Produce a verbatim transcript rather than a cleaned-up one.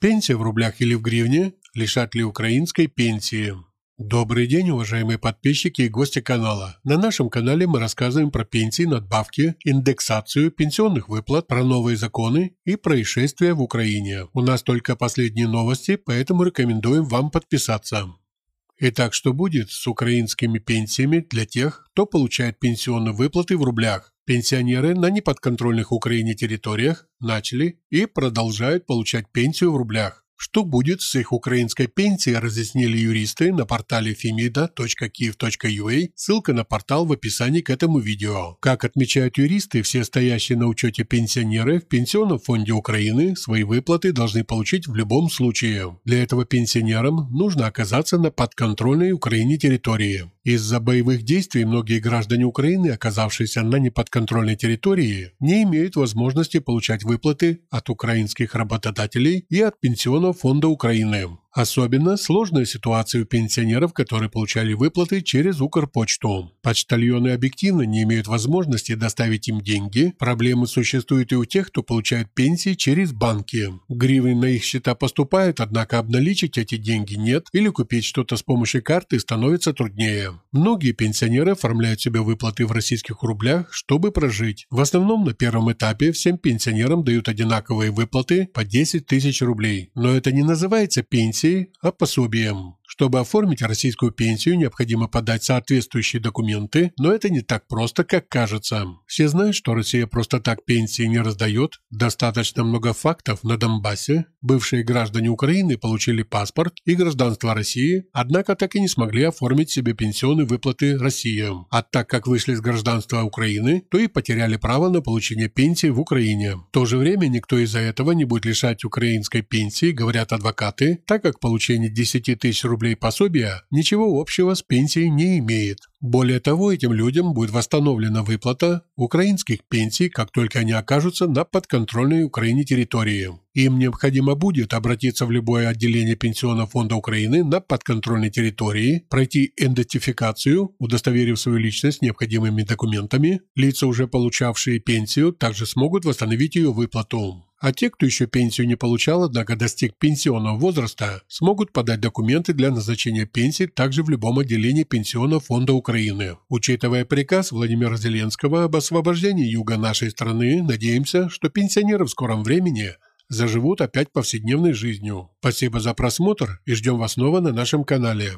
Пенсия в рублях или в гривне? Лишат ли украинской пенсии? Добрый день, уважаемые подписчики и гости канала. На нашем канале мы рассказываем про пенсии, надбавки, индексацию пенсионных выплат, про новые законы и происшествия в Украине. У нас только последние новости, поэтому рекомендуем вам подписаться. Итак, что будет с украинскими пенсиями для тех, кто получает пенсионные выплаты в рублях? Пенсионеры на неподконтрольных Украине территориях начали и продолжают получать пенсию в рублях. Что будет с их украинской пенсией, разъяснили юристы на портале femida точка kiev точка ua, ссылка на портал в описании к этому видео. Как отмечают юристы, все стоящие на учете пенсионеры в Пенсионном фонде Украины свои выплаты должны получить в любом случае. Для этого пенсионерам нужно оказаться на подконтрольной Украине территории. Из-за боевых действий многие граждане Украины, оказавшиеся на неподконтрольной территории, не имеют возможности получать выплаты от украинских работодателей и от Пенсионного фонда Украины. Особенно сложная ситуация у пенсионеров, которые получали выплаты через Укрпочту. Почтальоны объективно не имеют возможности доставить им деньги. Проблемы существуют и у тех, кто получает пенсии через банки. Гривны на их счета поступают, однако обналичить эти деньги нет или купить что-то с помощью карты становится труднее. Многие пенсионеры оформляют себе выплаты в российских рублях, чтобы прожить. В основном на первом этапе всем пенсионерам дают одинаковые выплаты по десять тысяч рублей. Но это не называется пенсией, а пособием. Чтобы оформить российскую пенсию, необходимо подать соответствующие документы, но это не так просто, как кажется. Все знают, что Россия просто так пенсии не раздает. Достаточно много фактов на Донбассе. Бывшие граждане Украины получили паспорт и гражданство России, однако так и не смогли оформить себе пенсионные выплаты России. А так как вышли с гражданства Украины, то и потеряли право на получение пенсии в Украине. В то же время никто из-за этого не будет лишать украинской пенсии, говорят адвокаты, так как получение десяти тысяч рублей пособия ничего общего с пенсией не имеет. Более того, этим людям будет восстановлена выплата украинских пенсий, как только они окажутся на подконтрольной Украине территории. Им необходимо будет обратиться в любое отделение Пенсионного фонда Украины на подконтрольной территории, пройти идентификацию, удостоверив свою личность необходимыми документами. Лица, уже получавшие пенсию, также смогут восстановить ее выплату. А те, кто еще пенсию не получал, однако достиг пенсионного возраста, смогут подать документы для назначения пенсии также в любом отделении Пенсионного фонда Украины. Учитывая приказ Владимира Зеленского об освобождении юга нашей страны, надеемся, что пенсионеры в скором времени заживут опять повседневной жизнью. Спасибо за просмотр и ждем вас снова на нашем канале.